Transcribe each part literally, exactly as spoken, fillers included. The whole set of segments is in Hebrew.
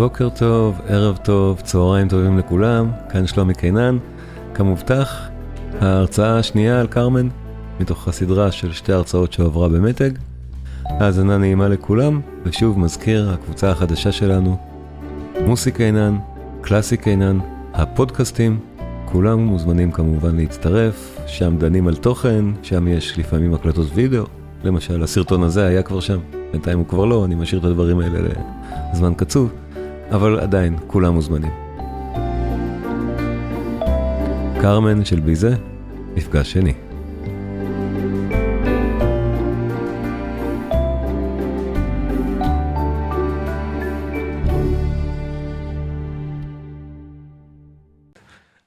בוקר טוב, ערב טוב, צהריים טובים לכולם, כאן שלומי קיינן. כמובטח, ההרצאה השנייה על כרמן, מתוך הסדרה של שתי הרצאות שעברה במתג. האזנה נעימה לכולם, ושוב מזכיר הקבוצה החדשה שלנו, מוסיקה אינן, קלאסיקה אינן, הפודקאסטים, כולם מוזמנים כמובן להצטרף, שם דנים על תוכן, שם יש לפעמים הקלטות וידאו, למשל הסרטון הזה היה כבר שם, בינתיים הוא כבר לא, אני משאיר את הדברים האלה לזמן קצוב, אבל עדיין כולם מוזמנים. כרמן של ביזה, מפגש שני.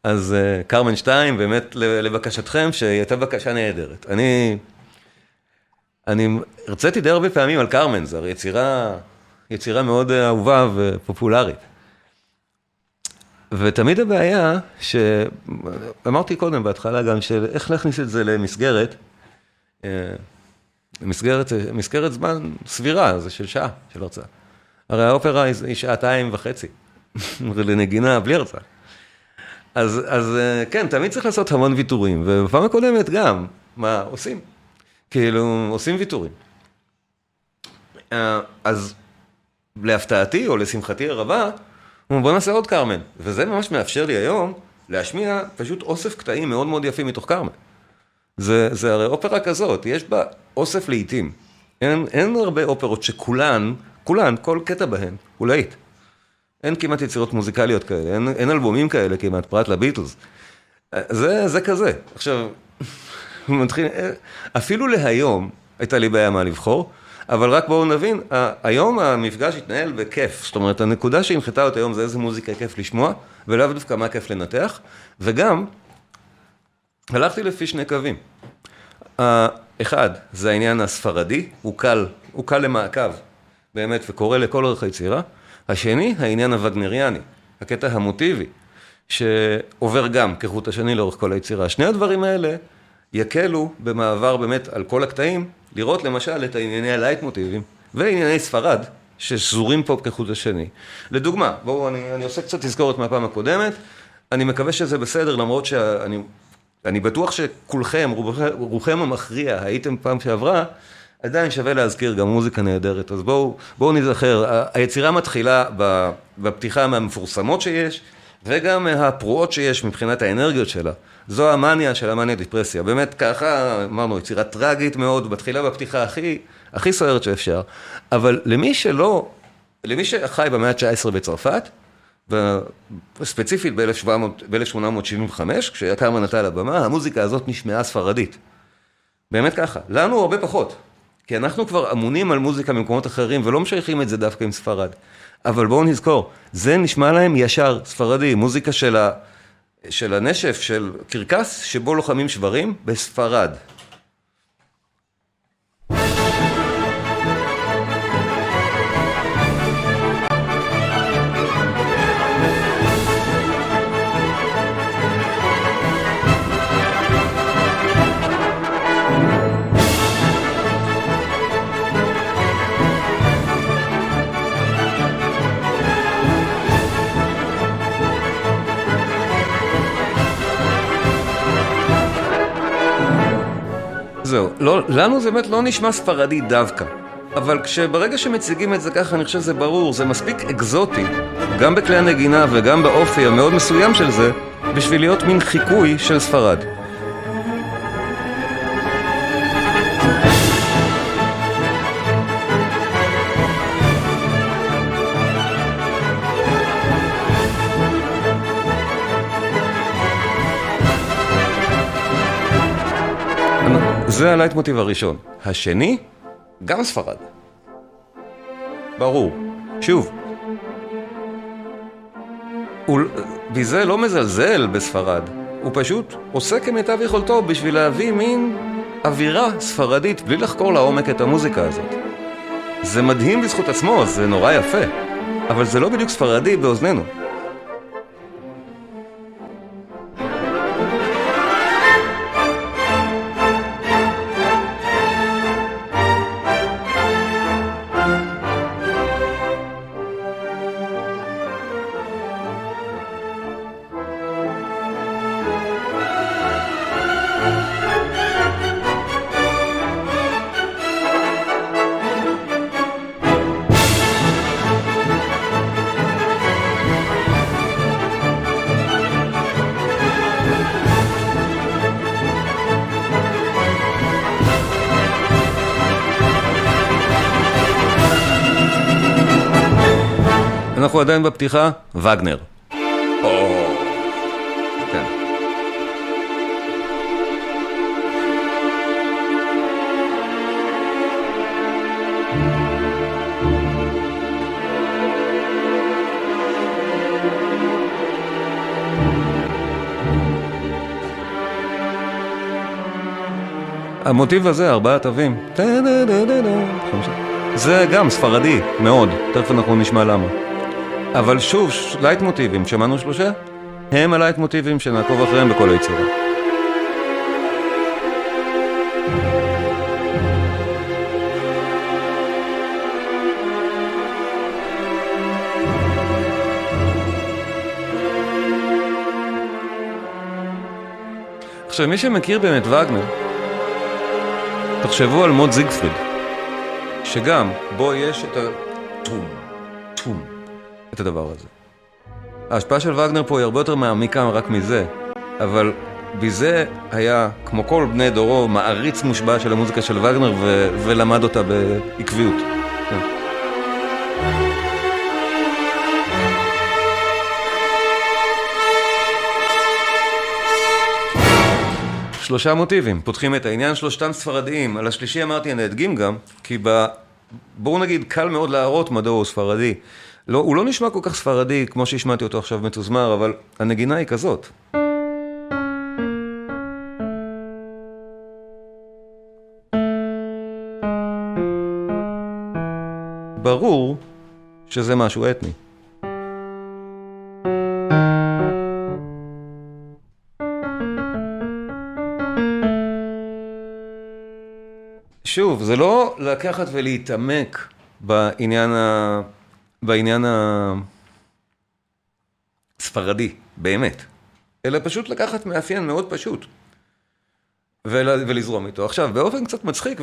אז כרמן שתיים, באמת לבקשתכם, שהיא הייתה בקשה נהדרת. אני, אני הרציתי די הרבה פעמים על כרמן, זו יצירה, יצירה מאוד אהובה ופופולרית. ותמיד הבעיה, שאמרתי קודם בהתחלה גם, שאיך להכניס את זה למסגרת, מסגרת, מסגרת זמן סבירה, זה של שעה, של הרצאה. הרי האופרה היא שעתיים וחצי, לנגינה בלי הרצאה. אז, אז כן, תמיד צריך לעשות המון ויתורים, ובפעם הקודמת גם, מה עושים? כאילו, עושים ויתורים. אז להפתעתי או לשמחתי הרבה, בוא נעשה עוד כרמן, וזה ממש מאפשר לי היום להשמיע פשוט אוסף קטעים מאוד מאוד יפים מתוך כרמן. זה, זה הרי אופרה כזאת, יש בה אוסף לעיתים. אין, אין הרבה אופרות שכולן, כולן, כל קטע בהן, הוא לעית. אין כמעט יצירות מוזיקליות כאלה, אין, אין אלבומים כאלה כמעט, פרט לביטלס. זה, זה כזה. עכשיו, מתחיל, אפילו להיום הייתה לי בעיה מה לבחור, אבל רק בואו נבין, היום המפגש התנהל בכיף. זאת אומרת, הנקודה שהנחתה אותה היום זה איזה מוזיקה כיף לשמוע, ולאו דווקא מה כיף לנתח, וגם הלכתי לפי שני קווים. אחד, זה העניין הספרדי, הוא קל, הוא קל למעקב, באמת, וקורא לכל ערך היצירה. השני, העניין הווגנריאני, הקטע המוטיבי, שעובר גם כחוט השני לאורך כל היצירה. שני הדברים האלה יקלו במעבר באמת על כל הקטעים, לראות למשל את הענייני הלייט-מוטיבים וענייני ספרד ששזורים פה כחוט השני. לדוגמה, בואו, אני, אני עושה קצת תזכורת מהפעם הקודמת, אני מקווה שזה בסדר, למרות שאני אני בטוח שכולכם, רובכם המכריע, הייתם פעם שעברה, עדיין שווה להזכיר גם מוזיקה נהדרת, אז בואו, בואו נזכר, היצירה מתחילה בפתיחה מהמפורסמות שיש, וגם הפרועות שיש מבחינת האנרגיות שלה. זו המניה של המניה דיפרסיה, באמת ככה, אמרנו, יצירה טרגית מאוד, בתחילה בפתיחה הכי, הכי סוערת שאפשר, אבל למי שלא, למי שחי במאה ה-תשע עשרה בצרפת, ספציפית ב-אלף שמונה מאות שבעים וחמש, כשהיה כרמן עלה לבמה, המוזיקה הזאת נשמעה ספרדית. באמת ככה, לנו הרבה פחות. כי אנחנו כבר אמונים על מוזיקה ממקומות אחרים, ולא משייכים את זה דווקא עם ספרד. אבל בואו נזכור, זה נשמע להם ישר, ספרדי, מוזיקה של, ה, של הנשף, של קרקס, שבו לוחמים שברים בספרד. זהו, לא, לנו זה באמת לא נשמע ספרדי דווקא, אבל כשברגע שמציגים את זה ככה, אני חושב שזה ברור, זה מספיק אקזוטי, גם בכלי הנגינה וגם באופי המאוד מסוים של זה, בשביל להיות מין חיקוי של ספרד. זה הלייט מוטיב הראשון. השני, גם ספרד. ברור. שוב. ביזה לא מזלזל בספרד. הוא פשוט עושה כמיטב יכולתו בשביל להביא מין אווירה ספרדית, בלי לחקור לעומק את המוזיקה הזאת. זה מדהים בזכות עצמו, זה נורא יפה. אבל זה לא בדיוק ספרדי באוזנינו. אנחנו עדיין בפתיחה, וגנר. המוטיב הזה, ארבעה תווים, זה גם ספרדי מאוד, תכף אנחנו נשמע למה. אבל שוב, לייט-מוטיבים, שמענו שלושה, הם הלייט-מוטיבים שנעקוב אחריהם בכל היצירה. עכשיו, מי שמכיר באמת וגנר, תחשבו על מוד זיגפריד, שגם בו יש את הטום, טום, את הדבר הזה. ההשפעה של וגנר פה היא הרבה יותר מעמיקה רק מזה, אבל ביזה היה, כמו כל בני דורו, מעריץ מושבע של המוזיקה של וגנר ו- ולמד אותה בעקביות. כן. שלושה מוטיבים, פותחים את העניין, שלושתם ספרדיים. על השלישי אמרתי, אני אדגים גם, כי ב... בואו נגיד, קל מאוד להראות מדוע הוא ספרדי. לא, הוא לא נשמע כל כך ספרדי, כמו שהשמעתי אותו עכשיו מתוזמר, אבל הנגינה היא כזאת. ברור שזה משהו אתני. שוב, זה לא לקחת ולהתעמק בעניין, ה... בעניין הספרדי, באמת. אלא פשוט לקחת מאפיין מאוד פשוט. ול... ולזרום איתו. עכשיו, באופן קצת מצחיק,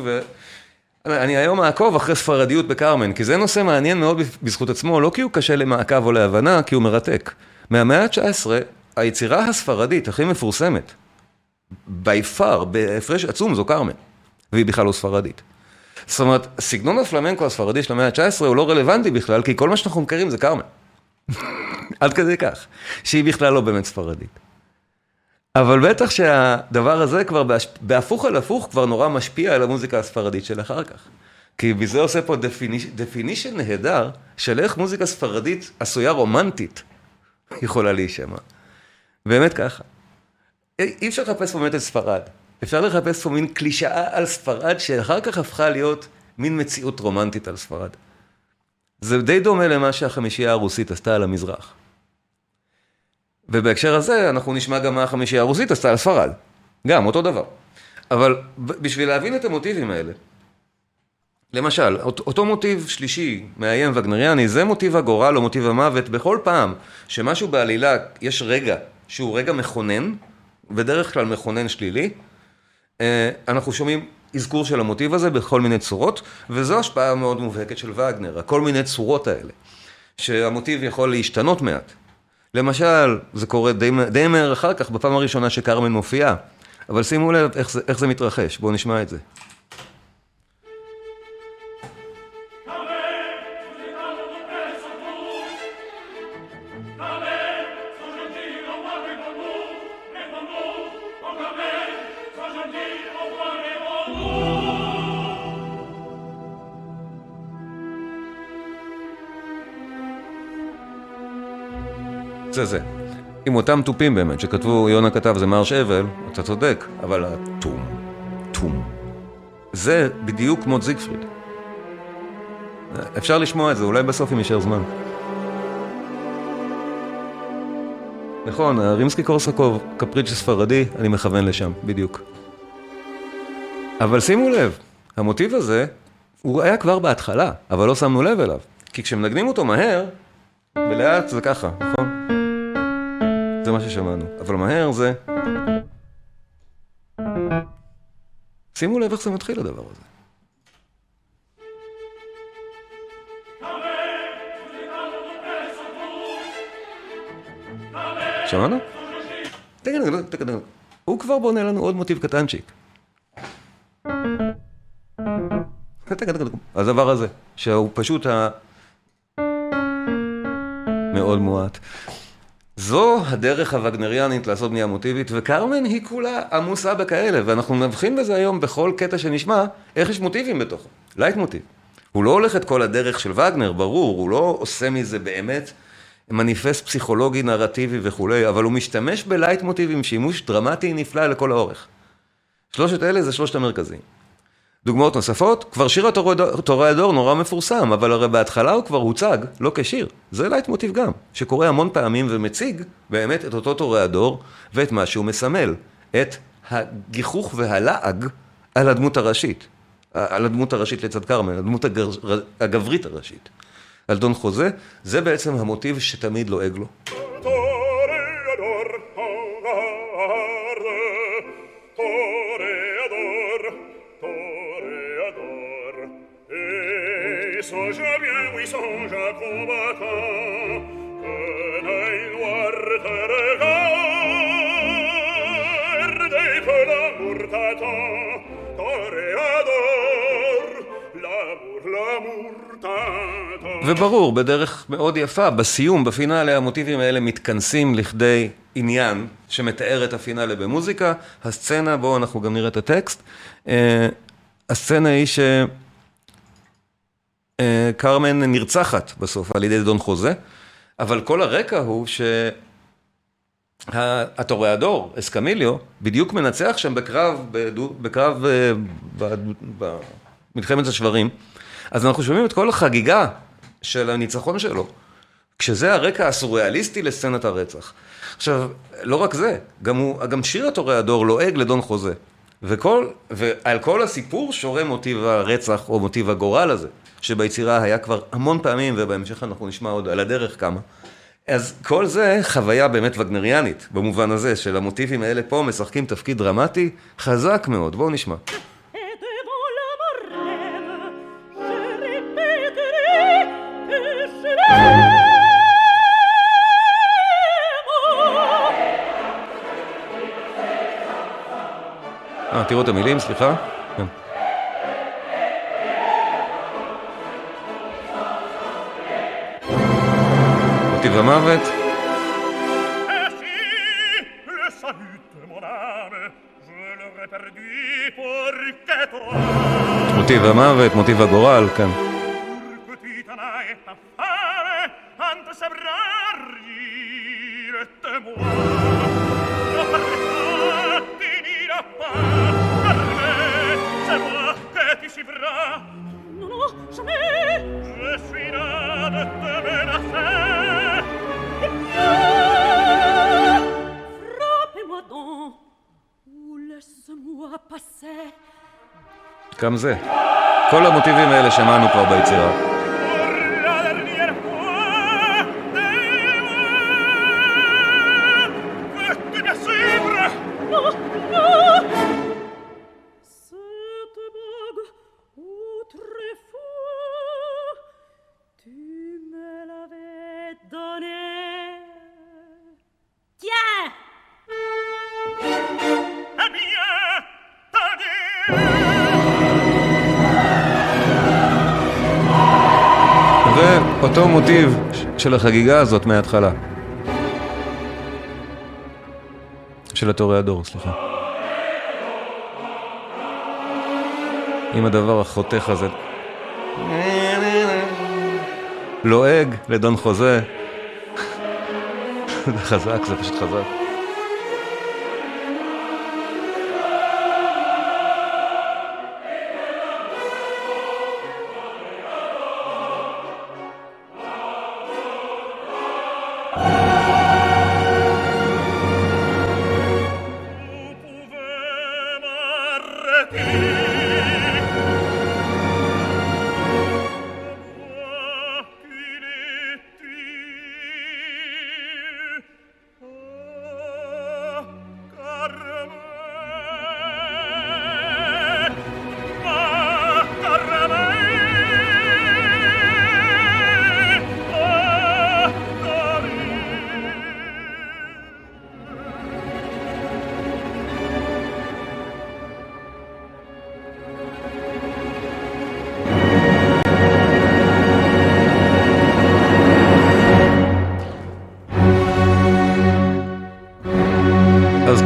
ואני היום מעקוב אחרי ספרדיות בכרמן, כי זה נושא מעניין מאוד בזכות עצמו, לא כי הוא קשה למעקב או להבנה, כי הוא מרתק. מהמאה ה-תשע עשרה, היצירה הספרדית הכי מפורסמת, ביפר, בהפרש עצום, זו כרמן. והיא בכלל לא ספרדית. זאת אומרת, סגנון הפלמנקו הספרדי של המאה ה-תשע עשרה הוא לא רלוונטי בכלל, כי כל מה שאנחנו מכירים זה כרמן. עד כדי כך. שהיא בכלל לא באמת ספרדית. אבל בטח שהדבר הזה כבר, בהפוך על הפוך, כבר נורא משפיע על המוזיקה הספרדית של אחר כך. כי בזה עושה פה דפינישן נהדר, של איך מוזיקה ספרדית עשויה רומנטית יכולה להישמע. באמת ככה. אי אפשר לחפש באמת את ספרד. אפשר לחפש פה מין קלישאה על ספרד, שאחר כך הפכה להיות מין מציאות רומנטית על ספרד. זה די דומה למה שהחמישייה הרוסית עשתה על המזרח. ובהקשר הזה אנחנו נשמע גם מה החמישייה הרוסית עשתה על ספרד. גם, אותו דבר. אבל בשביל להבין את המוטיבים האלה, למשל, אותו מוטיב שלישי, מאיים וגנריאני, זה מוטיב הגורל או מוטיב המוות, בכל פעם שמשהו בעלילה, יש רגע שהוא רגע מכונן, בדרך כלל מכונן שלילי, אנחנו שומעים אזכור של המוטיב הזה בכל מיני צורות, וזו השפעה מאוד מובהקת של וגנר, הכל מיני צורות האלה, שהמוטיב יכול להשתנות מעט. למשל, זה קורה די, די מהר אחר כך, בפעם הראשונה שכרמן מופיעה, אבל שימו לב איך זה, איך זה מתרחש, בואו נשמע את זה. זה זה. עם אותם טופים באמת, שכתבו, יונה כתב, זה מרש אבל, אתה צודק, אבל הטום, טום. זה בדיוק כמו זיגפריד. אפשר לשמוע את זה, אולי בסוף אם יישאר זמן. נכון, הרימסקי-קורסקוב, קפריצ'יו ספרדי, אני מכוון לשם, בדיוק. אבל שימו לב, המוטיב הזה, הוא היה כבר בהתחלה, אבל לא שמנו לב אליו. כי כשמנגנים אותו מהר, ולאט זה ככה, נכון? זה מה ששמענו, אבל מהר זה... שימו לב איך זה מתחיל הדבר הזה. שמענו? תקדק, תקדק. הוא כבר בונה לנו עוד מוטיב קטנצ'יק. תקדק, תקדק. הדבר הזה, שהוא פשוט ה... מאוד מועט. זו הדרך הווגנריאנית לעשות בנייה מוטיבית, וכרמן היא כולה עמוסה בכאלה, ואנחנו מבחין בזה היום בכל קטע שנשמע, איך יש מוטיבים בתוכו, לייט מוטיב. הוא לא הולך את כל הדרך של וגנר, ברור, הוא לא עושה מזה באמת מניפסט פסיכולוגי, נרטיבי וכולי, אבל הוא משתמש בלייט מוטיבים, שימוש דרמטי נפלא לכל האורך. שלושת אלה זה שלושת המרכזיים. דוגמאות נוספות, כבר שיר התוראדור נורא מפורסם, אבל הרי בהתחלה הוא כבר הוצג, לא כשיר. זה לייט מוטיב גם, שקורא המון פעמים ומציג באמת את אותו תוראדור ואת מה שהוא מסמל, את הגיחוך והלעג על הדמות הראשית, על הדמות הראשית לצד כרמן, הדמות הגברית הראשית. על דון חוזה, זה בעצם המוטיב שתמיד לועג לו. וברור, בדרך מאוד יפה, בסיום, בפינאלה, המוטיבים האלה מתכנסים לכדי עניין שמתאר את הפינאלה במוזיקה. הסצנה, בואו אנחנו גם נראה את הטקסט. הסצנה היא שכרמן נרצחת בסוף על ידי דון חוזה, אבל כל הרקע הוא שהתוראדור, אסקמיליו, בדיוק מנצח שם בקרב, בקרב במלחמת השברים. אז אנחנו שומעים את כל החגיגה של הניצחון שלו, כשזה הרקע הסוריאליסטי לסצנת הרצח. עכשיו, לא רק זה, גם, הוא, גם שיר התוראדור לועג לדון חוזה, וכל, ועל כל הסיפור שורה מוטיב הרצח או מוטיב הגורל הזה, שביצירה היה כבר המון פעמים, ובהמשך אנחנו נשמע עוד על הדרך כמה. אז כל זה חוויה באמת וגנריאנית, במובן הזה של המוטיבים האלה פה משחקים תפקיד דרמטי חזק מאוד. בואו נשמע. אה, תראו את המילים, סליחה. כן. מוטיב המוות. מוטיב המוות, מוטיב הגורל, כן. גם זה. כל המוטיבים האלה שמענו כבר ביצירה. אותו מוטיב של החגיגה הזאת מההתחלה. של התוראדור, סליחה. עם הדבר החותך הזה. לועג לדון חוזה. זה חזק, זה פשוט חזק.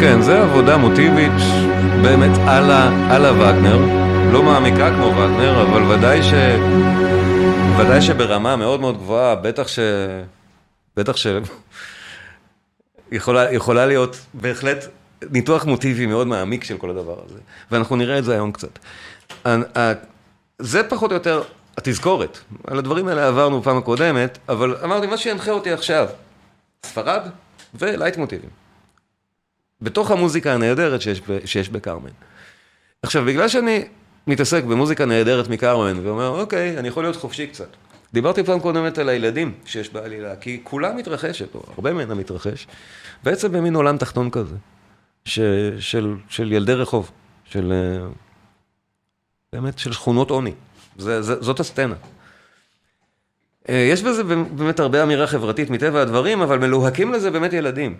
כן, זה עבודה מוטיבית באמת על על וגנר, לא מעמיקה כמו וגנר, אבל ודאי ש ודאי שברמה מאוד מאוד גבוהה, בטח ש בטח ש יכולה יכולה להיות בהחלט ניתוח מוטיבי מאוד מעמיק של כל הדבר הזה, ואנחנו נראה את זה היום קצת. זה פחות או יותר התזכורת, על הדברים האלה עברנו פעם הקודמת, אבל אמרתי, מה שינחה אותי עכשיו, ספרד ולייט-מוטיבים, בתוך המוזיקה הנהדרת שיש, שיש בקרמן. עכשיו, בגלל שאני מתעסק במוזיקה נהדרת מקרמן, ואומר, אוקיי, אני יכול להיות חופשי קצת. דיברתי פעם קודמת על הילדים שיש בעלילה, כי כולה מתרחשת, או הרבה מנה מתרחש, בעצם במין עולם תחתון כזה, ש, של, של ילדי רחוב, של, באמת, של שכונות עוני. זה, זה, זאת הסצנה. יש בזה באמת הרבה אמירה חברתית מטבע הדברים, אבל מלוהקים לזה באמת ילדים.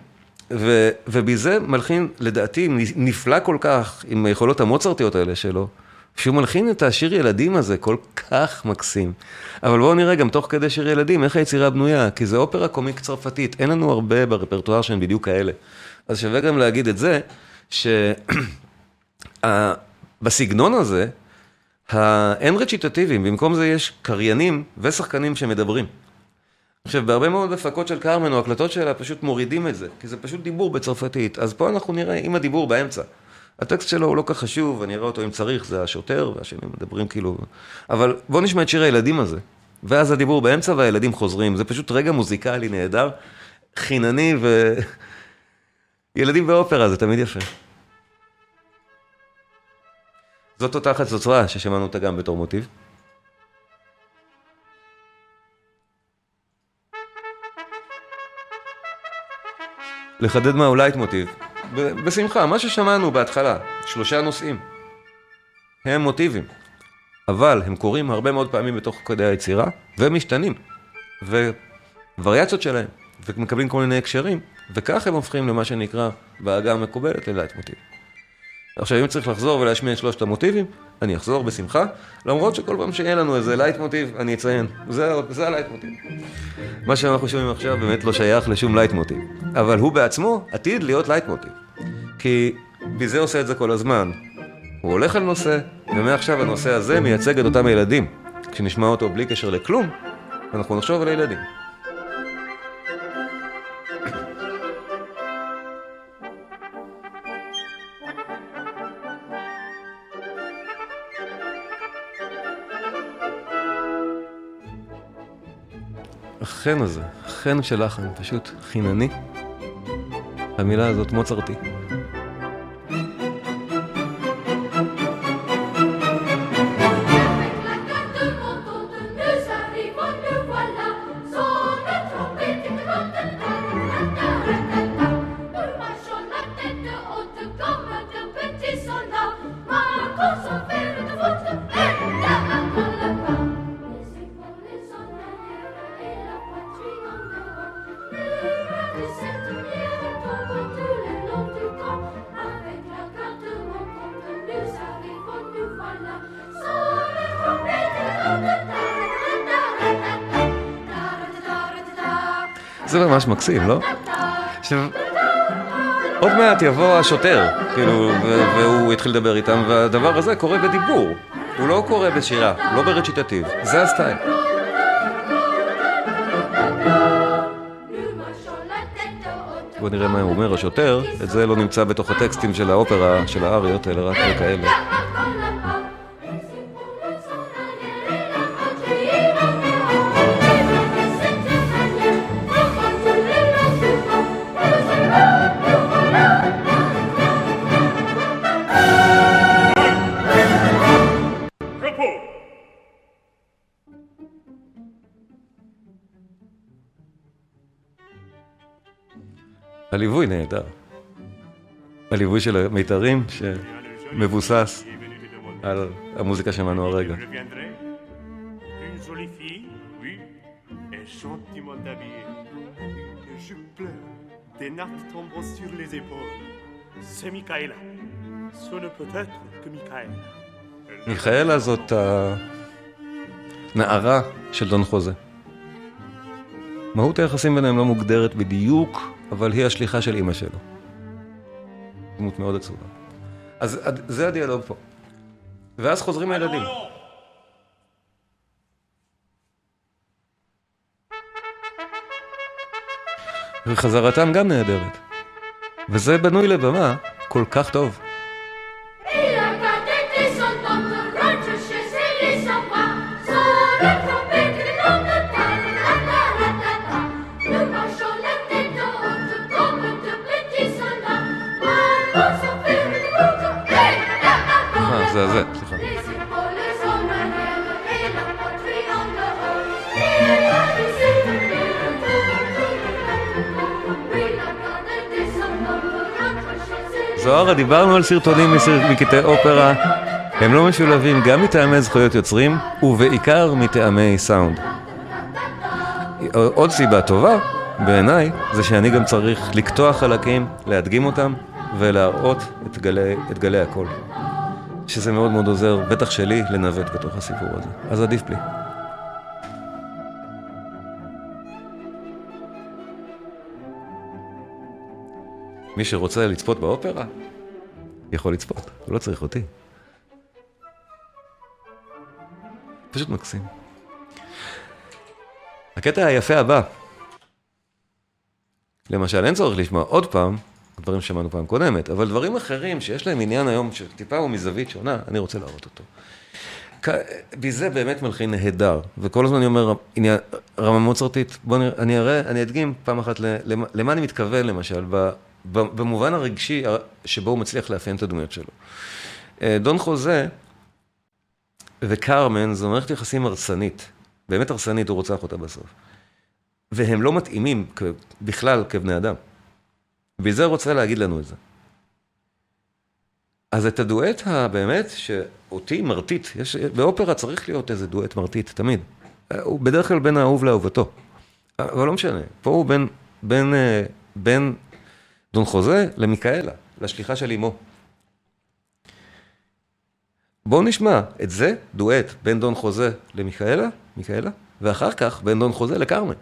ו, וביזה מלחין, לדעתי, נפלא כל כך עם היכולות המוצרטיות האלה שלו, שהוא מלחין את השיר ילדים הזה כל כך מקסים. אבל בואו נראה גם תוך כדי שיר ילדים, איך היצירה בנויה, כי זה אופרה קומיק צרפתית, אין לנו הרבה ברפרטואר שהם בדיוק כאלה. אז שווה גם להגיד את זה, שבסגנון הזה, אין רציטטיבים, במקום זה יש קריינים ושחקנים שמדברים. עכשיו, בהרבה מאוד הפקות של קרמן או הקלטות שלה, פשוט מורידים את זה, כי זה פשוט דיבור בצרפתית. אז פה אנחנו נראה עם הדיבור באמצע. הטקסט שלו הוא לא כך חשוב, אני אראה אותו אם צריך, זה השוטר, והשני מדברים כאילו... אבל בוא נשמע את שיר הילדים הזה, ואז הדיבור באמצע והילדים חוזרים. זה פשוט רגע מוזיקלי נהדר, חינני ו... ילדים באופרה, זה תמיד יפה. זאת אותה חצוצרה ששמענו אותה גם בתור מוטיב. לחדד מה אולי את מוטיב. ב- בשמחה, מה ששמענו בהתחלה, שלושה נושאים, הם מוטיבים, אבל הם קוראים הרבה מאוד פעמים בתוך כדי היצירה, ומשתנים, ווריאציות שלהם, ומקבלים כל מיני הקשרים, וכך הם הופכים למה שנקרא בהגה המקובלת ללייט מוטיב. עכשיו, אם צריך לחזור ולהשמיע את שלושת המוטיבים, אני אחזור בשמחה, למרות שכל פעם שיהיה לנו איזה לייט מוטיב, אני אציין. זה, זה הלייט מוטיב. מה שאנחנו שומעים עכשיו באמת לא שייך לשום לייט מוטיב. אבל הוא בעצמו עתיד להיות לייט מוטיב. כי ביזה עושה את זה כל הזמן. הוא הולך על נושא, ומעכשיו הנושא הזה מייצג את אותם ילדים. כשנשמע אותו בלי קשר לכלום, אנחנו נחשוב על הילדים. החן הזה, חן של לחן, פשוט חינני. המילה הזאת מוצרטי. זה ממש מקסים, לא? עכשיו, עוד מעט יבוא השוטר, כאילו, והוא התחיל לדבר איתם, והדבר הזה קורה בדיבור. הוא לא קורה בשירה, לא ברציטטיב. זה הסטייל. בוא נראה מה הוא אומר, השוטר, את זה לא נמצא בתוך הטקסטים של האופרה, של האריות, אלא רק כאלה. הליווי נהדר. הליווי של המיתרים שמבוסס על המוזיקה שמענו הרגע. מיקאלה זאת הנערה של דון חוזה. מהות היחסים ביניהם לא מוגדרת בדיוק, אבל היא השליחה של אמא שלו. דמות מאוד עצובה. אז זה הדיאלוג פה. ואז חוזרים הילדים. וחזרתם גם נהדרת. וזה בנוי לבמה כל כך טוב. זה זה, סליחה. זוהרה, דיברנו על סרטונים מקטעי אופרה. הם לא משולבים גם מטעמי זכויות יוצרים, ובעיקר מטעמי סאונד. עוד סיבה טובה, בעיניי, זה שאני גם צריך לקטוע חלקים, להדגים אותם, ולהראות את גלי, את גלי הקול. שזה מאוד מאוד עוזר, בטח שלי, לנווט בתוך הסיפור הזה. אז עדיף בלי. מי שרוצה לצפות באופרה, יכול לצפות. הוא לא צריך אותי. פשוט מקסים. הקטע היפה הבא. למשל, אין צורך לשמוע עוד פעם, דברים ששמענו פעם קודמת, אבל דברים אחרים שיש להם עניין היום, שטיפה הוא מזווית שונה, אני רוצה להראות אותו. ביזה באמת מלחין נהדר, וכל הזמן אני אומר, הנה, רמה מוצרטית, בוא נראה, אני אראה, אני אדגים פעם אחת, למה, למה אני מתכוון למשל, במובן הרגשי שבו הוא מצליח לאפיין את הדמויות שלו. דון חוזה וכרמן, זו מערכת יחסים הרסנית, באמת הרסנית, הוא רוצח אותה בסוף. והם לא מתאימים בכלל כבני אדם. ביזה רוצה להגיד לנו את זה. אז את הדואט הבאמת, שאותי מרתית, יש, באופרה צריך להיות איזה דואט מרתית, תמיד. הוא בדרך כלל בין האהוב לאהובתו. אבל לא משנה, פה הוא בין, בין, בין דון חוזה למיקאלה, לשליחה של אמו. בואו נשמע את זה, דואט בין דון חוזה למיקאלה, מיקאלה, ואחר כך בין דון חוזה לכרמן.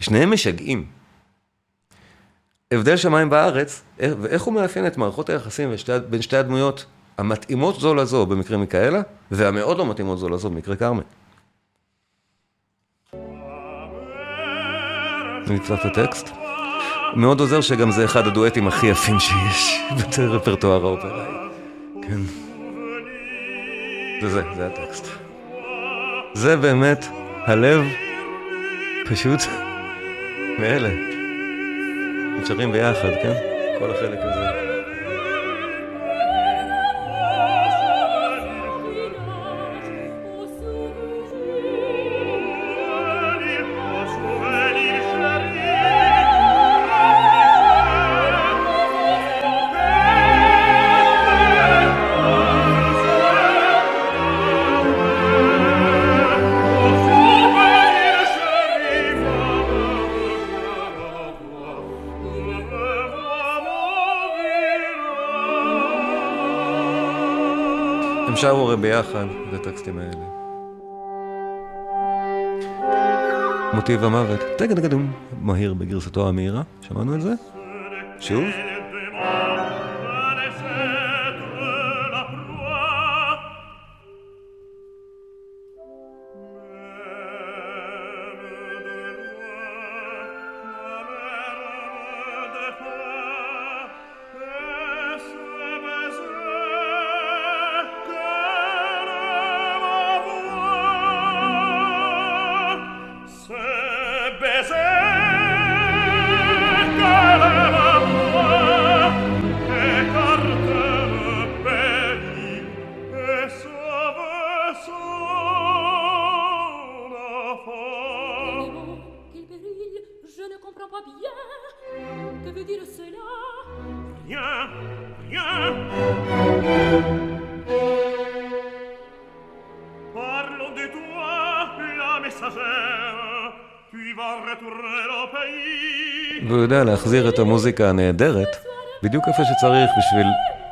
שניהם משגעים. הבדל שמיים בארץ, ואיך הוא מאפיין את מערכות היחסים בין שתי הדמויות המתאימות זו לזו במקרה מיקאלה, והמאוד לא מתאימות זו לזו במקרה כרמן. נצטרך את הטקסט. מאוד עוזר שגם זה אחד הדואטים הכי יפים שיש ברפרטואר האופראי. כן. זה זה, זה הטקסט. זה באמת הלב פשוט מאלה. נשארים ביחד, כן? כל החלק הזה. שרו הרי ביחד, זה טקסטים האלה. מוטיב המוות, תגד גדום, מהיר בגרסתו המהירה, שמענו על זה? שוב? והוא יודע להחזיר את המוזיקה הנהדרת בדיוק איפה שצריך בשביל,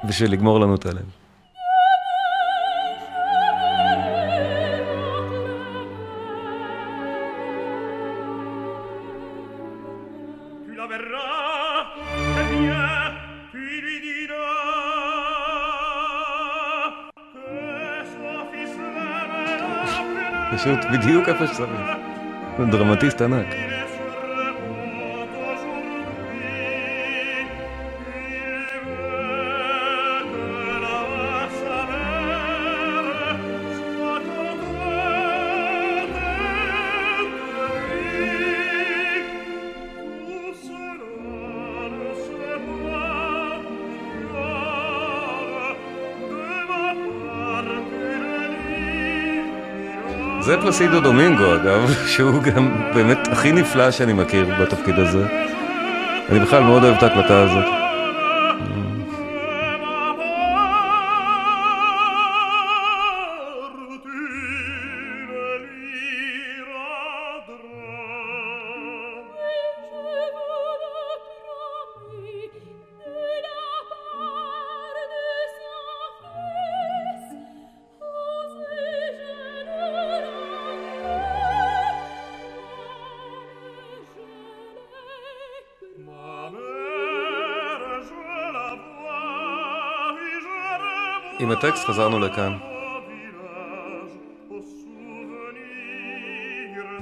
בשביל לגמור לנו את הלב. פשוט בדיוק איפה שצריך. דרמטיסט ענק. זה פלסידו דומינגו, אגב, שהוא גם באמת הכי נפלא שאני מכיר בתפקיד הזה. אני בכלל מאוד אוהב את ההקלטה הזאת. עם הטקסט חזרנו לכאן.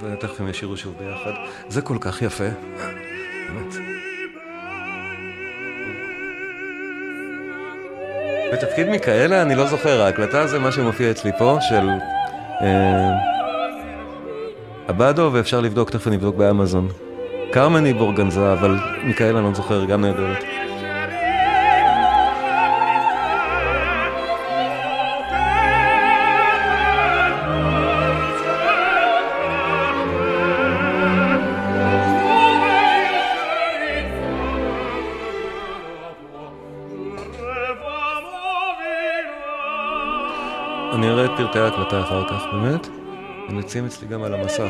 ותכף הם ישירו שוב ביחד. זה כל כך יפה. באמת. בתפקיד מיקאלה אני לא זוכר. ההקלטה זה מה שמופיע אצלי פה, של אה, אבדו, ואפשר לבדוק, תכף נבדוק באמזון. כרמן היא ברגנזה, אבל מיקאלה אני לא זוכר, גם נהדרת. אני אראה את פרטי ההקלטה אחר כך, באמת. הם יוצאים אצלי גם על המסך.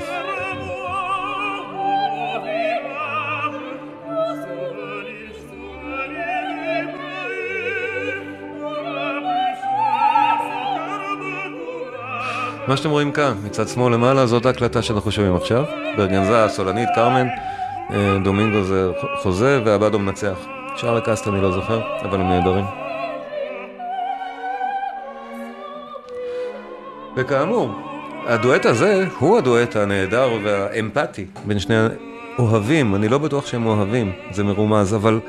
מה שאתם רואים כאן, מצד שמאל למעלה, זאת ההקלטה שאנחנו שומעים עכשיו. ברגנזה, סולנית, כרמן, דומינגו זה חוזה, והבדו מנצח. שאר הקאסט אני לא זוכר, אבל הם נהדרים. וכאמור, הדואט הזה הוא הדואט הנהדר והאמפתי בין שני אוהבים. אני לא בטוח שהם אוהבים, זה מרומז, אבל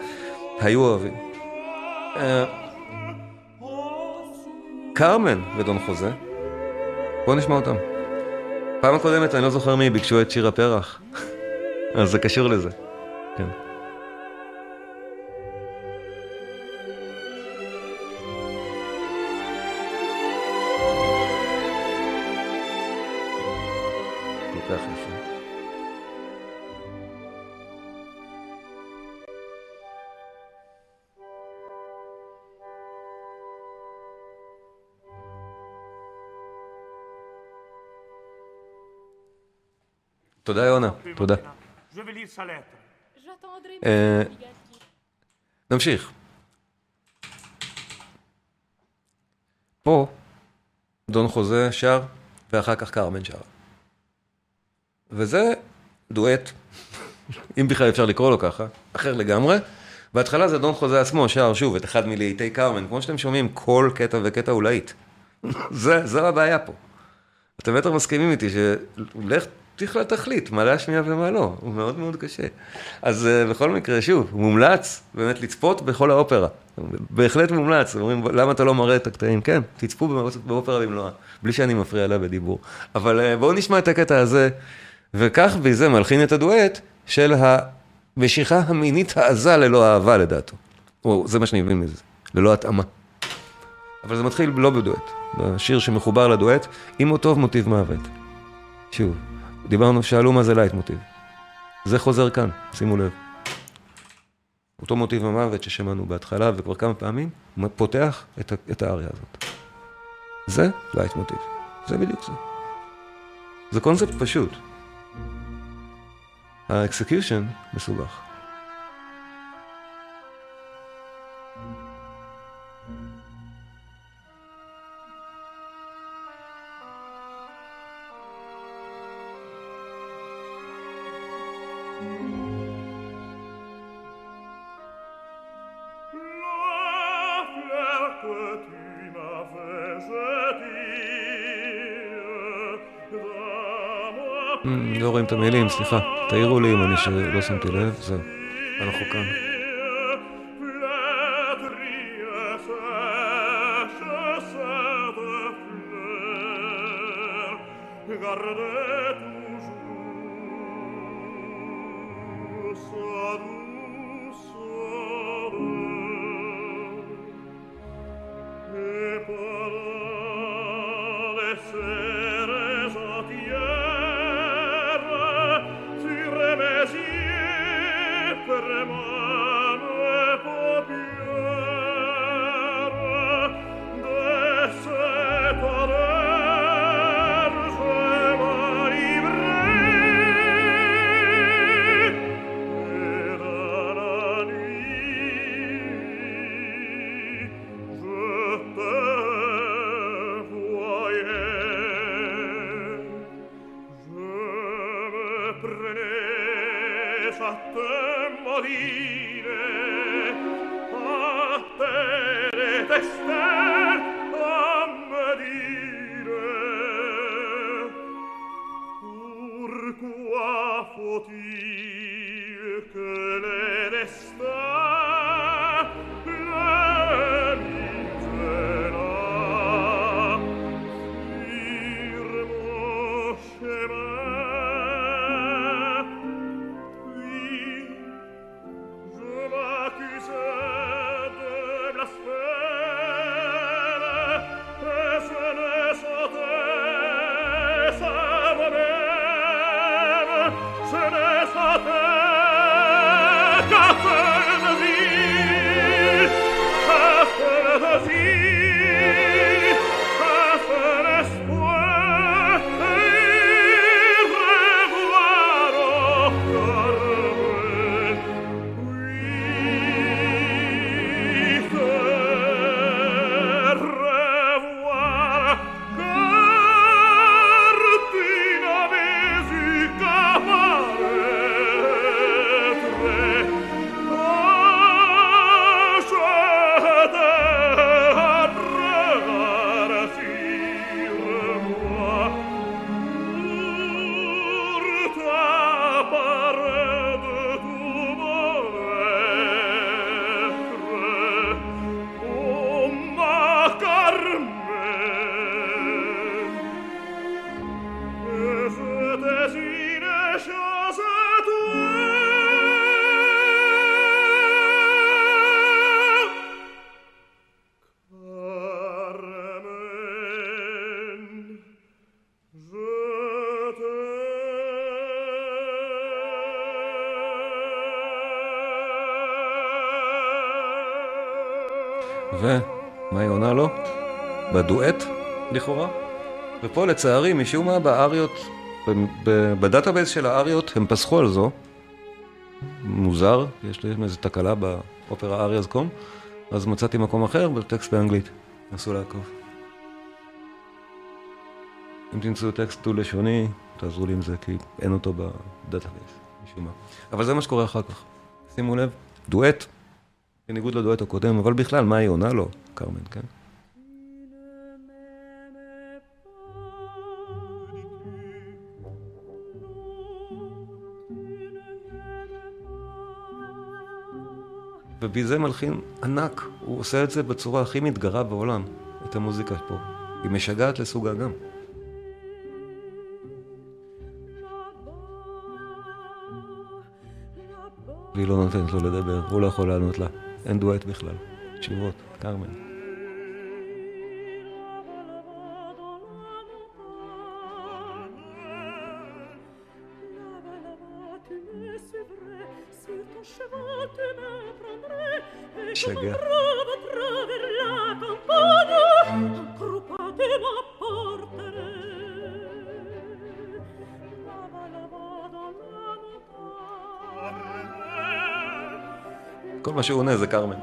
היו אוהבים. כרמן ודון חוזה, בואו נשמע אותם. פעם הקודמת, אני לא זוכר מי, ביקשו את שיר הפרח. אז זה קשור לזה, כן. תודה, יונה, תודה. נמשיך. פה דון חוזה שר, ואחר כך כרמן שר. וזה דואט, אם בכלל אפשר לקרוא לו ככה, אחר לגמרי. בהתחלה זה דון חוזה עצמו שר שוב את אחד מלהיטי כרמן, כמו שאתם שומעים, כל קטע וקטע הוא להיט. זה הבעיה פה. אתם יותר מסכימים איתי שלך תכלה תחליט, מה להשמיע ומה לא, הוא מאוד מאוד קשה. אז uh, בכל מקרה, שוב, מומלץ באמת לצפות בכל האופרה, בהחלט מומלץ, אומרים, למה אתה לא מראה את הקטעים? כן, תצפו באופרה במלואה, בלי שאני מפריע לה בדיבור. אבל uh, בואו נשמע את הקטע הזה, וכך ביזה מלחין את הדואט של המשיכה המינית העזה ללא אהבה לדעתו. וואו, זה מה שאני מבין מזה, ללא התאמה. אבל זה מתחיל לא בדואט, בשיר שמחובר לדואט, עם אותו מוטיב מעוות. שוב. דיברנו, שאלו מה זה לייט-מוטיב. זה חוזר כאן, שימו לב. אותו מוטיב המוות ששמענו בהתחלה וכבר כמה פעמים, פותח את, את האריה הזאת. זה לייט-מוטיב. זה בדיוק זה. זה קונספט פשוט. האקסקיושן מסובך. That you have said לא רואים את המילים, סליחה. תעירו לי אם אני שלא שמתי לב, זהו. אנחנו כאן. ומה היא עונה לו? בדואט, לכאורה. ופה לצערי, משום מה באריות, בדאטאבייס של האריות, הם פסחו על זו. מוזר, יש להם איזו תקלה באופרה אריאז קום. אז מצאתי מקום אחר בטקסט באנגלית. נסו לעקוב. אם תמצאו טקסט דו-לשוני, תעזרו לי עם זה, כי אין אותו בדאטאבייס, משום מה. אבל זה מה שקורה אחר כך. שימו לב, דואט. בניגוד לדואט הקודם, אבל בכלל, מה היא עונה לו, כרמן, כן? וביזה מלחין ענק, הוא עושה את זה בצורה הכי מתגרה בעולם, את המוזיקה פה. היא משגעת לסוגה גם. והיא לא נותנת לו לדבר, הוא לא יכול לענות לה. אין דואט בכלל. תשיבות, כרמן. שגע. כל מה שהוא עונה זה כרמן.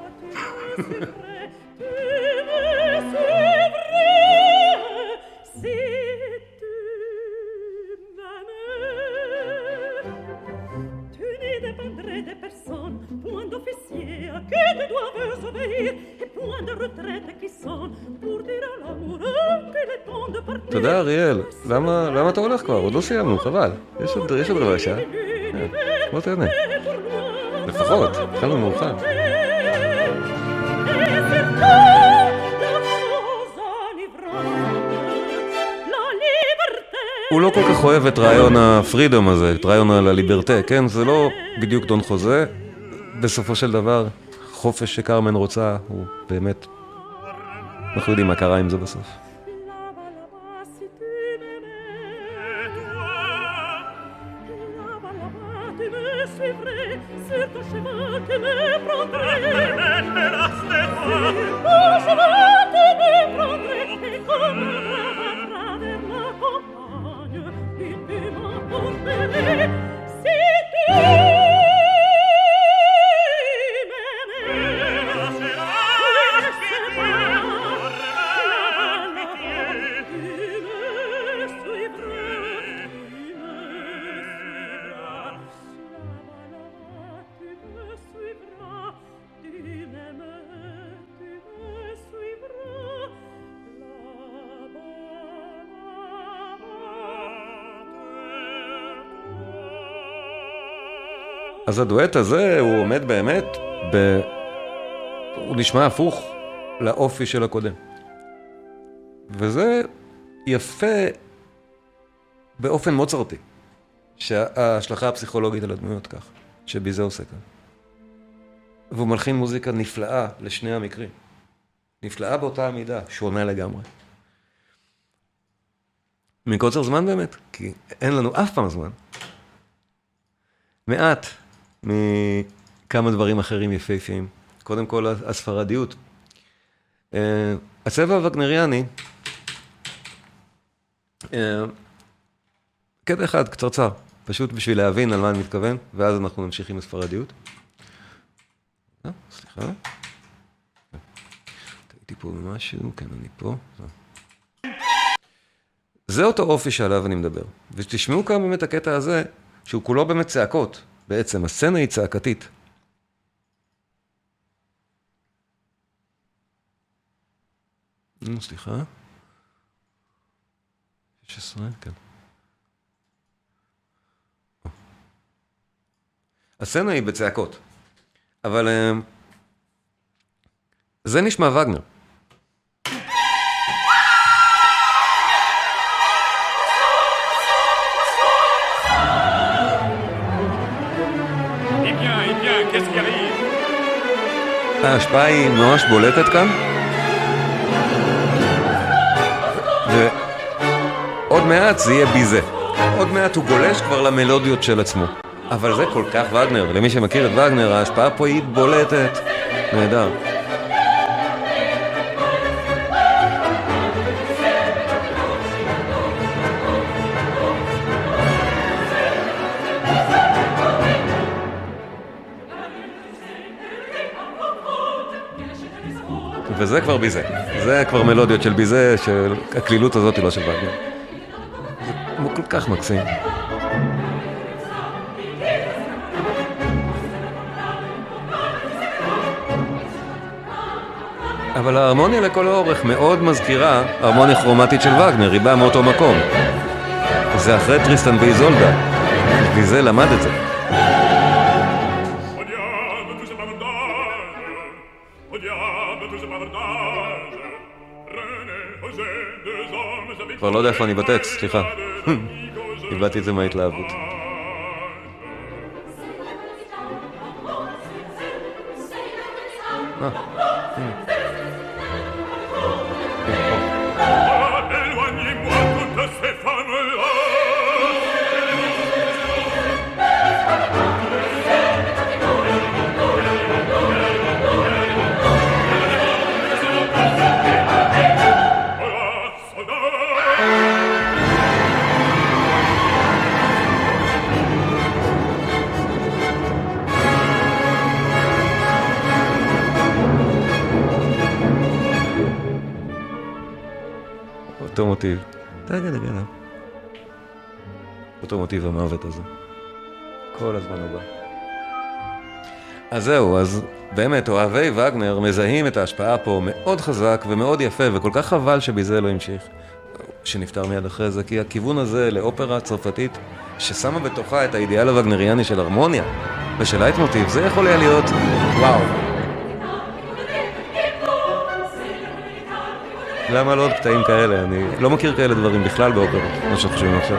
תודה, אריאל. למה, למה אתה הולך כבר? עוד לא סיימנו, חבל. יש עוד, יש עוד רבע שעה. בוא תהנה. לפחות, התחלנו מאוחר. הוא לא כל כך אוהב את רעיון הפרידום הזה, את רעיון על הליברטה, כן? זה לא בדיוק דון חוזה. בסופו של דבר, חופש שכרמן רוצה, הוא באמת... אנחנו יודעים מה קרה עם זה בסוף. אז הדואט הזה, הוא עומד באמת, ב... הוא נשמע הפוך לאופי של הקודם. וזה יפה באופן מוצרטי, שההשלכה הפסיכולוגית על הדמויות כך, שביזה עושה כאן. והוא מלחין מוזיקה נפלאה לשני המקרים. נפלאה באותה המידה, שונה לגמרי. מקוצר זמן באמת, כי אין לנו אף פעם זמן. מעט. מכמה דברים אחרים יפהפיים. קודם כל, הספרדיות. הצבע הווגנריאני, קטע אחד, קצרצר, פשוט בשביל להבין על מה אני מתכוון, ואז אנחנו נמשיך עם הספרדיות. סליחה. הייתי פה במשהו, כן, אני פה. זה אותו אופי שעליו אני מדבר. ותשמעו כאן באמת הקטע הזה, שהוא כולו באמת צעקות. בעצם הסצנה היא צעקתית. סליחה. שש עשרה, כן. הסצנה היא בצעקות. אבל זה נשמע וגנר. ההשפעה היא ממש בולטת כאן. ועוד מעט זה יהיה ביזה. עוד מעט הוא גולש כבר למלודיות של עצמו. אבל זה כל כך וגנר. למי שמכיר את וגנר, ההשפעה פה היא בולטת. נהדר. וזה כבר ביזה. זה כבר מלודיות של ביזה, שהקלילות הזאת היא לא של וגנר. זה כל כך מקסים. אבל ההרמוניה לכל האורך מאוד מזכירה הרמוניה כרומטית של וגנר, היא באה מאותו מקום. זה אחרי טריסטן ואיזולדה. ביזה למד את זה. כבר לא יודע איפה אני בטקסט, סליחה. הבלעתי את זה מההתלהבות. אותו מוטיב. דגל דגל. אותו מוטיב המוות הזה. כל הזמן הבא. אז זהו, אז באמת, אוהבי וגנר מזהים את ההשפעה פה מאוד חזק ומאוד יפה, וכל כך חבל שביזה לא המשיך. שנפטר מיד אחרי זה, כי הכיוון הזה לאופרה צרפתית ששמה בתוכה את האידיאל הווגנריאני של הרמוניה ושל לייט-מוטיב, זה יכול היה להיות וואו. למה לא עוד קטעים כאלה? אני לא מכיר כאלה דברים בכלל באופרות, מה שחושבים עכשיו.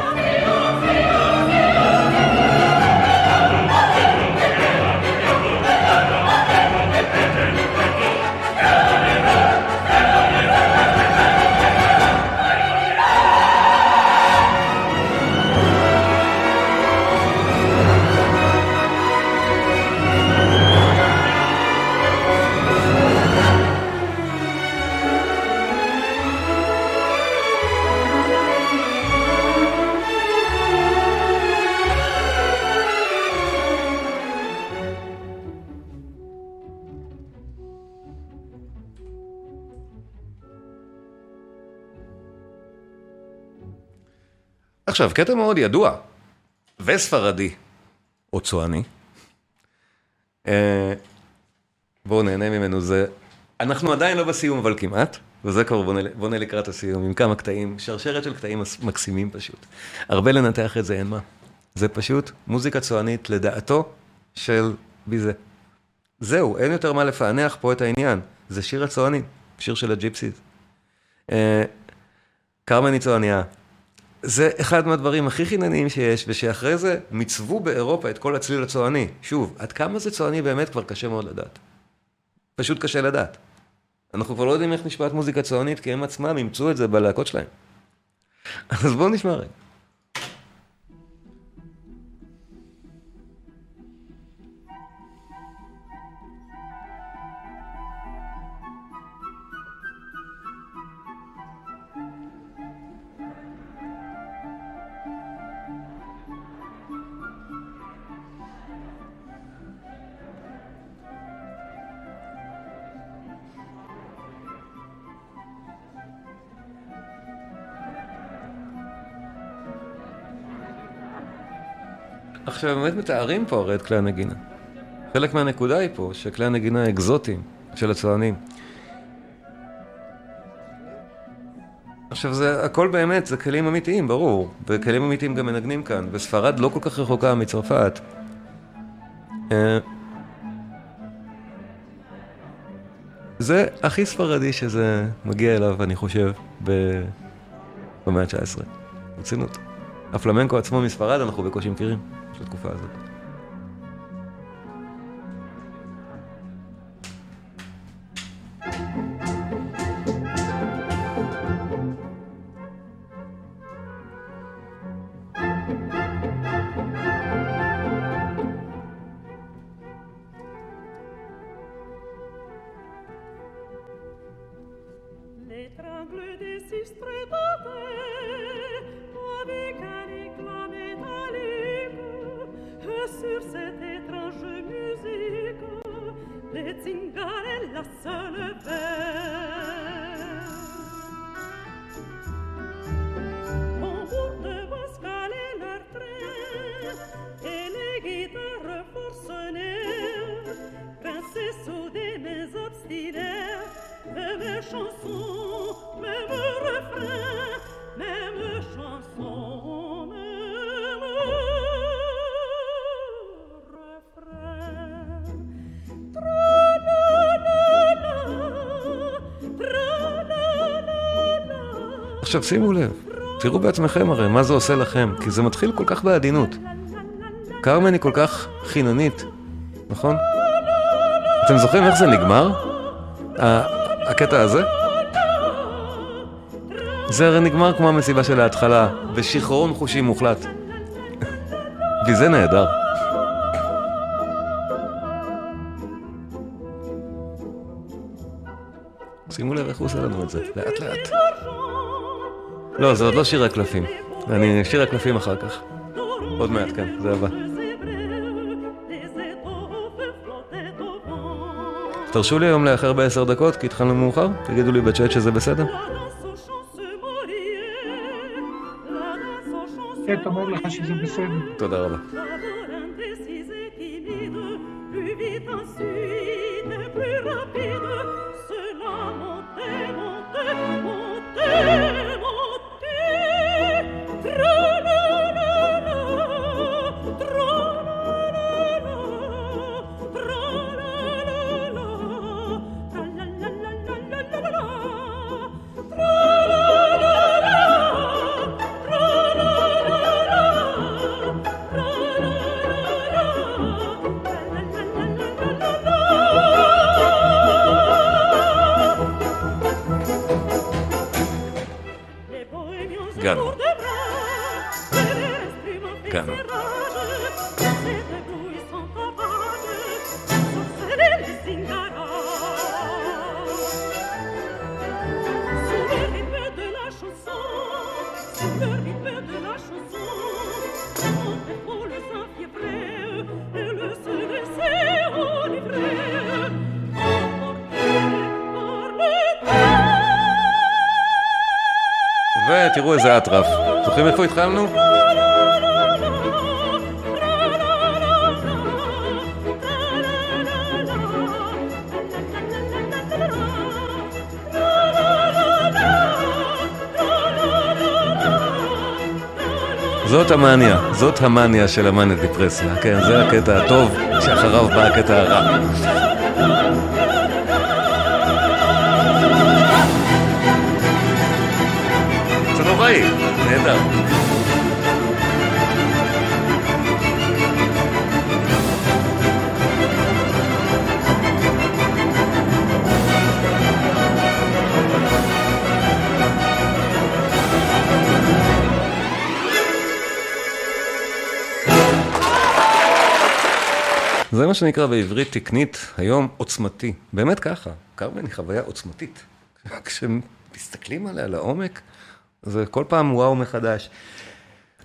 עכשיו, קטע מאוד ידוע, וספרדי, או צועני, אה, בואו נהנה ממנו, זה, אנחנו עדיין לא בסיום, אבל כמעט, וזה כבר בוא, בוא נלקראת הסיום, עם כמה קטעים, שרשרת של קטעים מקסימים פשוט. הרבה לנתח את זה, אין מה. זה פשוט מוזיקה צוענית לדעתו של ביזה. זהו, אין יותר מה לפענח פה את העניין. זה שיר הצועני, שיר של הג'יפסיז. אה, כרמן היא צועניה. זה אחד מהדברים הכי חינניים שיש, ושאחרי זה מצבו באירופה את כל הצליל הצועני. שוב, עד כמה זה צועני באמת כבר קשה מאוד לדעת. פשוט קשה לדעת. אנחנו כבר לא יודעים איך נשמעת מוזיקה צוענית, כי הם עצמם ימצאו את זה בלהקות שלהם. אז בואו נשמע רגע. עכשיו, באמת מתארים פה הרי את כלי הנגינה. חלק מהנקודה היא פה, שכלי הנגינה האקזוטיים של הצוענים. עכשיו, זה, הכל באמת, זה כלים אמיתיים, ברור. וכלים אמיתיים גם מנגנים כאן. וספרד לא כל כך רחוקה מצרפת. זה הכי ספרדי שזה מגיע אליו, אני חושב, במאה ה-תשע עשרה. רצינות. הפלמנקו עצמו מספרד, אנחנו בקושי מכירים. בתקופה הזאת. עכשיו שימו לב, תראו בעצמכם הרי מה זה עושה לכם, כי זה מתחיל כל כך בעדינות. כרמן היא כל כך חיננית, נכון? אתם זוכרים איך זה נגמר? הקטע הזה? זה הרי נגמר כמו המסיבה של ההתחלה, בשחרון חושי מוחלט. וזה נהדר. שימו לב איך הוא עושה לנו את זה, לאט לאט. לא, זה עוד לא שיר הקלפים. אני שיר הקלפים אחר כך. עוד מעט, כן, זה הבא. תרשו לי היום לאחר בעשר דקות, כי התחלנו מאוחר. תגידו לי בצ'אט שזה בסדר. כן, תאמר לך שזה בסדר. תודה רבה. תראו איזה אטרף. זוכרים איפה התחלנו? זאת המניה, זאת המניה של המניה דיפרסיה, כן, זה הקטע הטוב, שאחריו בא הקטע הרע. זה נוראי, נהדר. זה מה שנקרא בעברית תקנית היום עוצמתי. באמת ככה, כרמן היא חוויה עוצמתית. כשמסתכלים עליה לעומק, זה כל פעם וואו מחדש.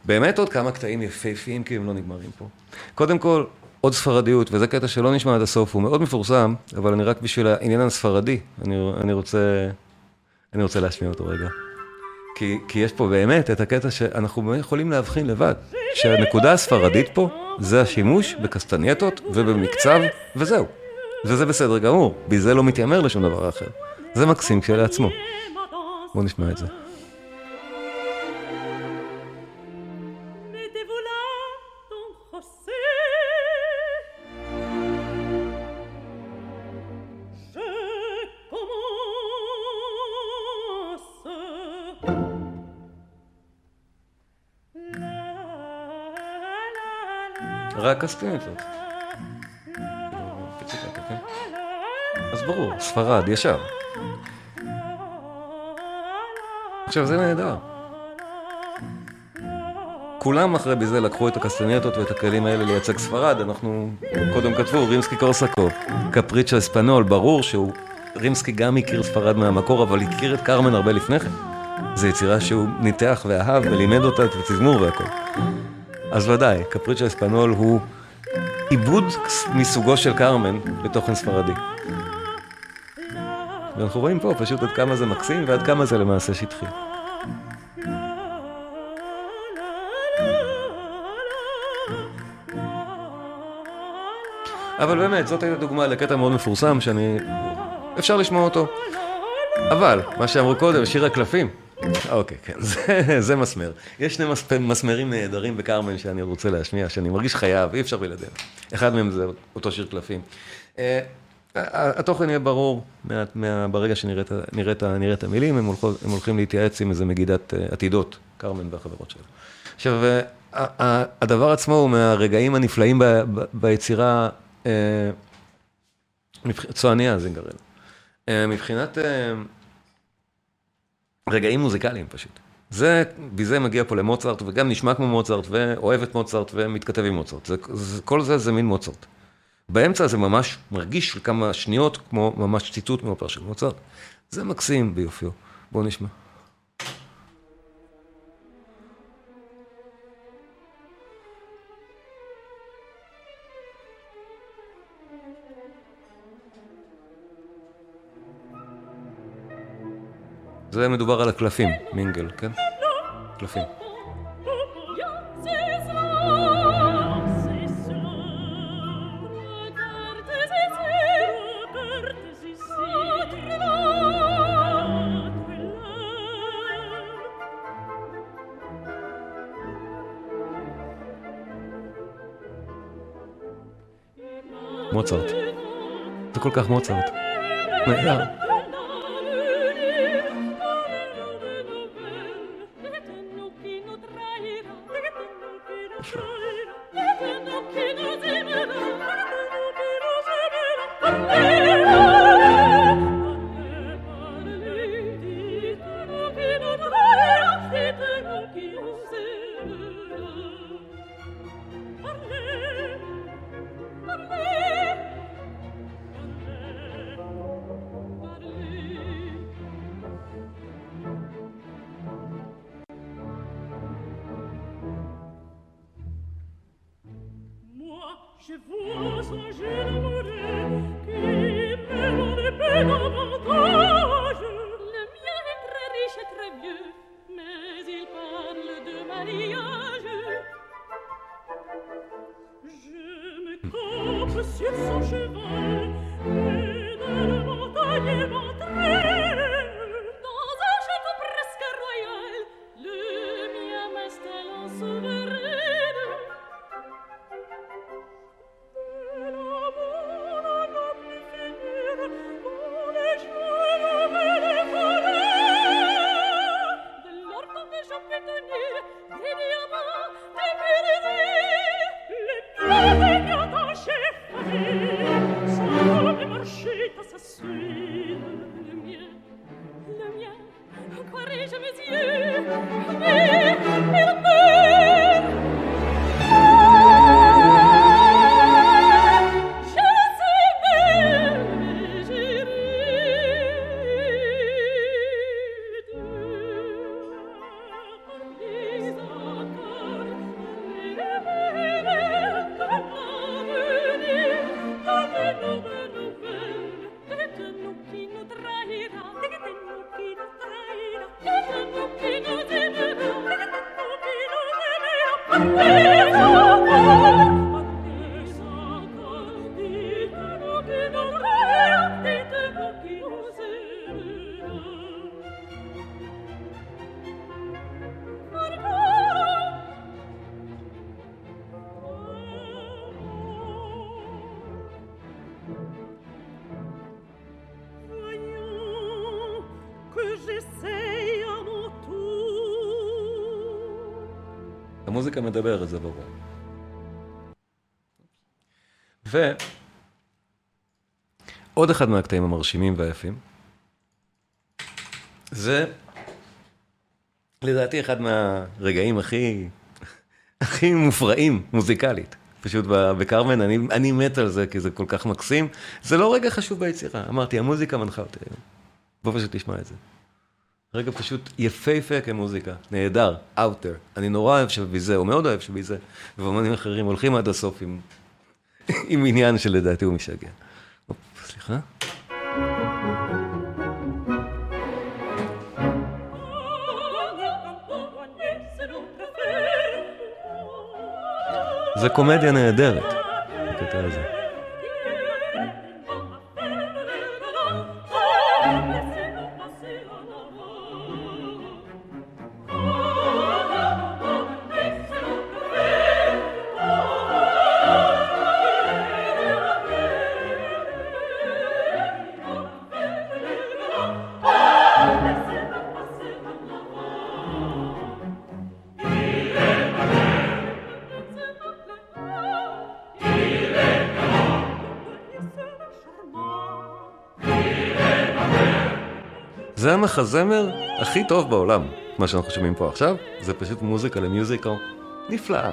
באמת עוד כמה קטעים יפהפיים כי הם לא נגמרים פה. קודם כל, עוד ספרדיות, וזה קטע שלא נשמע עד הסוף, הוא מאוד מפורסם, אבל אני רק בשביל העניין הספרדי, אני, אני רוצה, אני רוצה להשמיע אותו רגע. כי, כי יש פה באמת את הקטע שאנחנו יכולים להבחין לבד, שהנקודה הספרדית פה זה השימוש בקסטנייטות ובמקצב, וזהו. וזה בסדר גמור, ביזה לא מתיימר לשום דבר אחר. זה מקסים כשלעצמו. בואו נשמע את זה. רק הסטינטות. אז ברור, ספרד, ישר. עכשיו זה נהדר. כולם אחרי ביזה לקחו את הקסטנייטות ואת הכלים האלה לייצג ספרד, אנחנו קודם כתבו רימסקי-קורסקוב, קפריצ'יו ספרדי, ברור שהוא רימסקי גם הכיר ספרד מהמקור, אבל הכיר את כרמן הרבה לפני כן. זו יצירה שהוא ניתח ואהב ולימד אותה את התזמור והכל. אז ודאי, קפריצ'יו ספרדי הוא עיבוד מסוגו של כרמן לתוכן ספרדי. ואנחנו רואים פה פשוט עד כמה זה מקסים ועד כמה זה למעשה שטחי. אבל באמת, זאת הייתה דוגמה לקטע מאוד מפורסם שאני... אפשר לשמוע אותו. אבל, מה שאמרו קודם, שיר הקלפים. אוקיי, כן, זה, זה מסמר. יש שני מסמרים נהדרים בכרמן שאני רוצה להשמיע, שאני מרגיש חייב, אי אפשר בלעדיהם. אחד מהם זה אותו שיר קלפים. התוכן יהיה ברור ברגע שנראה את המילים, הם הולכים להתייעץ עם איזה מגידת עתידות, כרמן והחברות שלה. עכשיו, הדבר עצמו הוא מהרגעים הנפלאים ביצירה צועניה, זינגרל. מבחינת... רגעים מוזיקליים פשוט. זה, ביזה מגיע פה למוצרט, וגם נשמע כמו מוצרט, ואוהב את מוצרט, ומתכתב עם מוצרט. זה, זה, כל זה זה מין מוצרט. באמצע זה ממש מרגיש לכמה שניות, כמו ממש ציטוט מאופרה של מוצרט. זה מקסים ביופיו. בואו נשמע. זה מדובר על הקלפים, מינגל, כן? קלפים. מוצרט. זה כל כך מוצרט. נהדר. המוזיקה מדברת, זה ברור. ועוד אחד מהקטעים המרשימים והיפים, זה לדעתי אחד מהרגעים הכי, הכי מופרעים מוזיקלית. פשוט בכרמן, אני, אני מת על זה כי זה כל כך מקסים. זה לא רגע חשוב ביצירה. אמרתי, המוזיקה מנחה אותי. בוא פשוט תשמע את זה. רגע פשוט יפהפה כמוזיקה, נהדר, אאוטר. אני נורא אוהב שביזה, הוא מאוד אוהב שביזה, ואומנים אחרים הולכים עד הסוף עם, עם עניין שלדעתי הוא משגע. אופ, סליחה. זה קומדיה נהדרת, הקטע הזה. זה המחזמר הכי טוב בעולם. מה שאנחנו שומעים פה עכשיו, זה פשוט מוזיקה למיוזיקה נפלאה.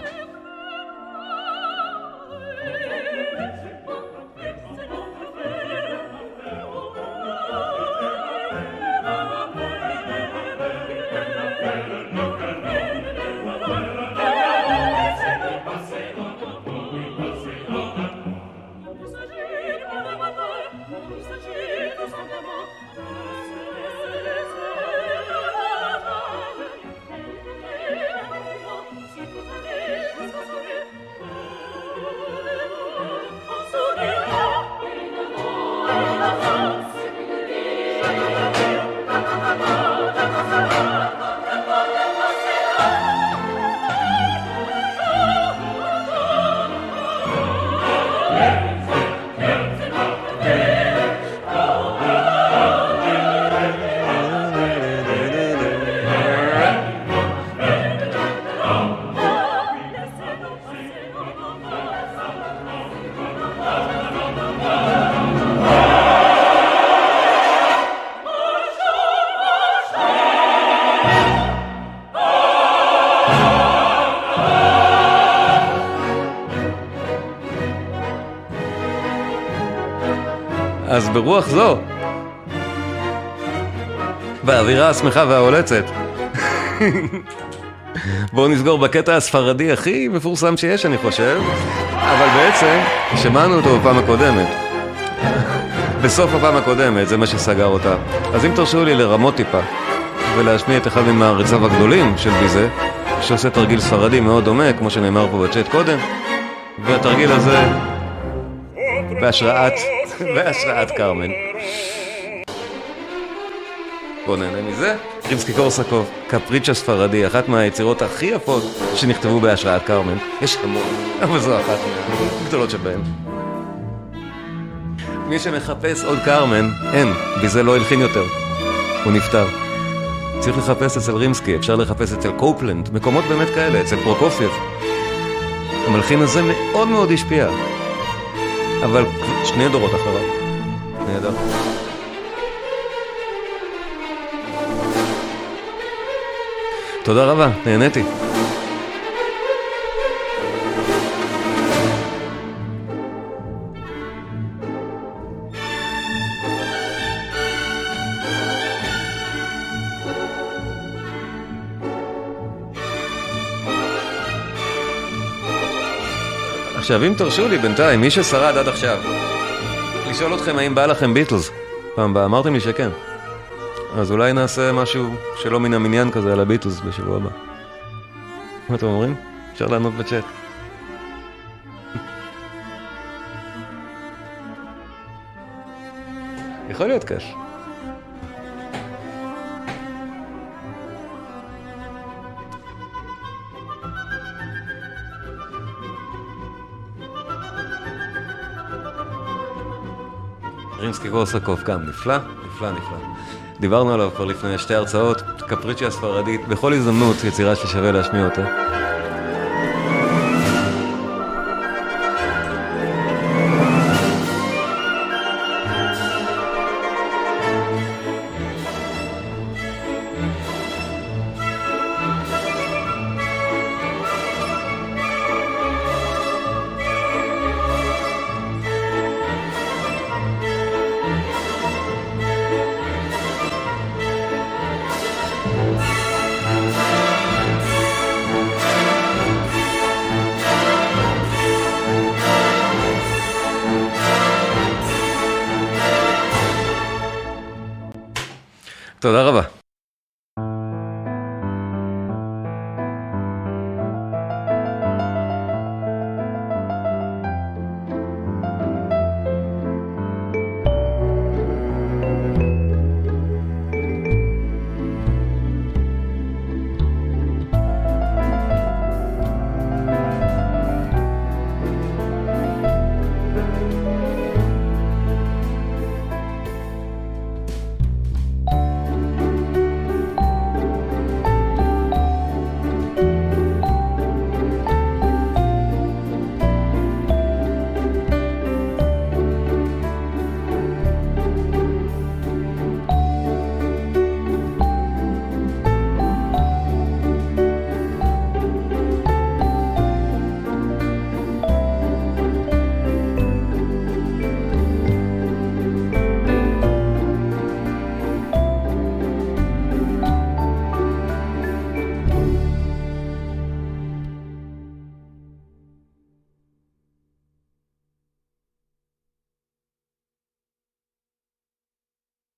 אז ברוח זו, באווירה השמחה וההולצת, בואו נסגור בקטע הספרדי הכי מפורסם שיש, אני חושב, אבל בעצם שמענו אותו בפעם הקודמת. בסוף הפעם הקודמת, זה מה שסגר אותה. אז אם תרשו לי לרמות טיפה ולהשמיע את אחד ממעריציו הגדולים של ביזה, שעושה תרגיל ספרדי מאוד דומה, כמו שנאמר פה בצ'אט קודם, והתרגיל הזה... בהשראת, בהשראת כרמן. בואו נהנה מזה. רימסקי-קורסקוב, קפריצ'יו ספרדי, אחת מהיצירות הכי יפות שנכתבו בהשראת כרמן. יש המון, אבל זו אחת מהגדולות שבהן. מי שמחפש עוד כרמן, אין, ביזה לא הלחין יותר. הוא נפטר. צריך לחפש אצל רימסקי, אפשר לחפש אצל קופלנד, מקומות באמת כאלה, אצל פרוקופייב. המלחין הזה מאוד מאוד השפיע, אבל שני דורות אחריו. נהדר. תודה רבה, נהניתי. עכשיו, אם תרשו לי בינתיים, מי ששרד עד עכשיו, לשאול אתכם האם בא לכם ביטלס. פעם באה, אמרתם לי שכן. אז אולי נעשה משהו שלא מן המניין כזה על הביטלס בשבוע הבא. מה אתם אומרים? אפשר לענות בצ'אט. יכול להיות קש. רימסקי-קורסקוב גם נפלא, נפלא, נפלא. דיברנו עליו כבר לפני שתי הרצאות, קפריצ'יה ספרדית, בכל הזדמנות יצירה ששווה להשמיע אותה. תודה רבה.